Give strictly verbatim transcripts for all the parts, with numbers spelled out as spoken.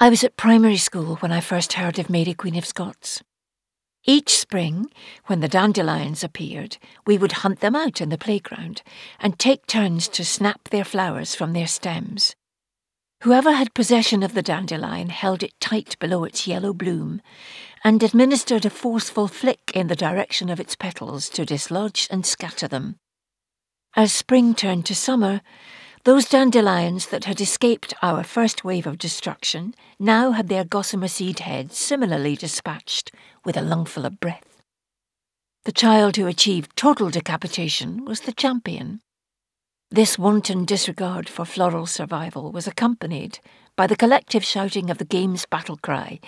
I was at primary school when I first heard of Mary, Queen of Scots. Each spring, when the dandelions appeared, we would hunt them out in the playground and take turns to snap their flowers from their stems. Whoever had possession of the dandelion held it tight below its yellow bloom and administered a forceful flick in the direction of its petals to dislodge and scatter them. As spring turned to summer, those dandelions that had escaped our first wave of destruction now had their gossamer seed heads similarly dispatched with a lungful of breath. The child who achieved total decapitation was the champion. This wanton disregard for floral survival was accompanied by the collective shouting of the game's battle cry.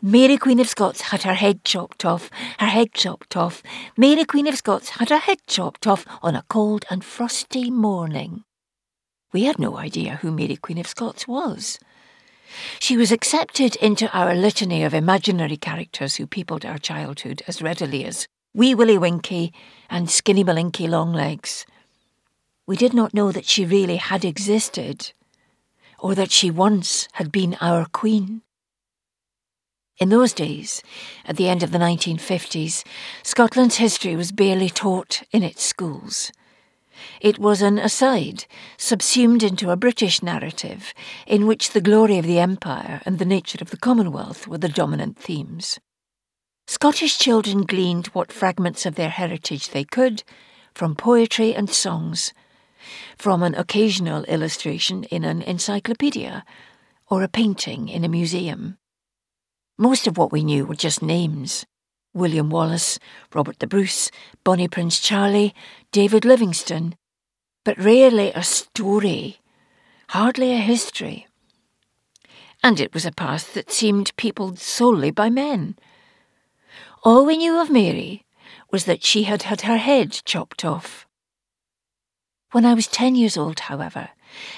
Mary, Queen of Scots, had her head chopped off, her head chopped off. Mary, Queen of Scots, had her head chopped off on a cold and frosty morning. We had no idea who Mary, Queen of Scots was. She was accepted into our litany of imaginary characters who peopled our childhood as readily as Wee Willie Winkie and Skinny Malinky Longlegs. We did not know that she really had existed, or that she once had been our queen. In those days, at the end of the nineteen fifties, Scotland's history was barely taught in its schools. It was an aside, subsumed into a British narrative, in which the glory of the Empire and the nature of the Commonwealth were the dominant themes. Scottish children gleaned what fragments of their heritage they could from poetry and songs, from an occasional illustration in an encyclopedia or a painting in a museum. Most of what we knew were just names: William Wallace, Robert the Bruce, Bonnie Prince Charlie, David Livingstone, but rarely a story, hardly a history. And it was a past that seemed peopled solely by men. All we knew of Mary was that she had had her head chopped off. When I was ten years old, however,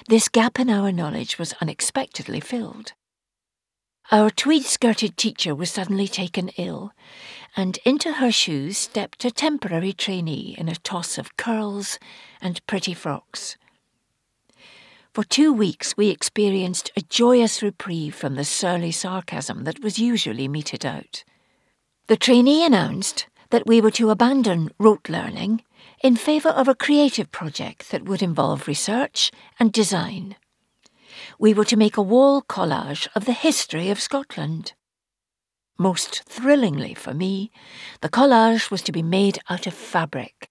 this gap in our knowledge was unexpectedly filled. Our tweed-skirted teacher was suddenly taken ill, and into her shoes stepped a temporary trainee in a toss of curls and pretty frocks. For two weeks we experienced a joyous reprieve from the surly sarcasm that was usually meted out. The trainee announced that we were to abandon rote learning in favour of a creative project that would involve research and design. We were to make a wall collage of the history of Scotland. Most thrillingly for me, the collage was to be made out of fabric.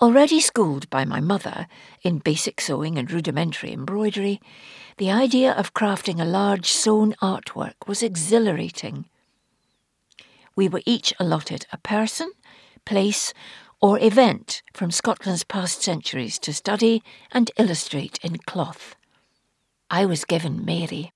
Already schooled by my mother in basic sewing and rudimentary embroidery, the idea of crafting a large sewn artwork was exhilarating. We were each allotted a person, place, or event from Scotland's past centuries to study and illustrate in cloth. I was given Mary.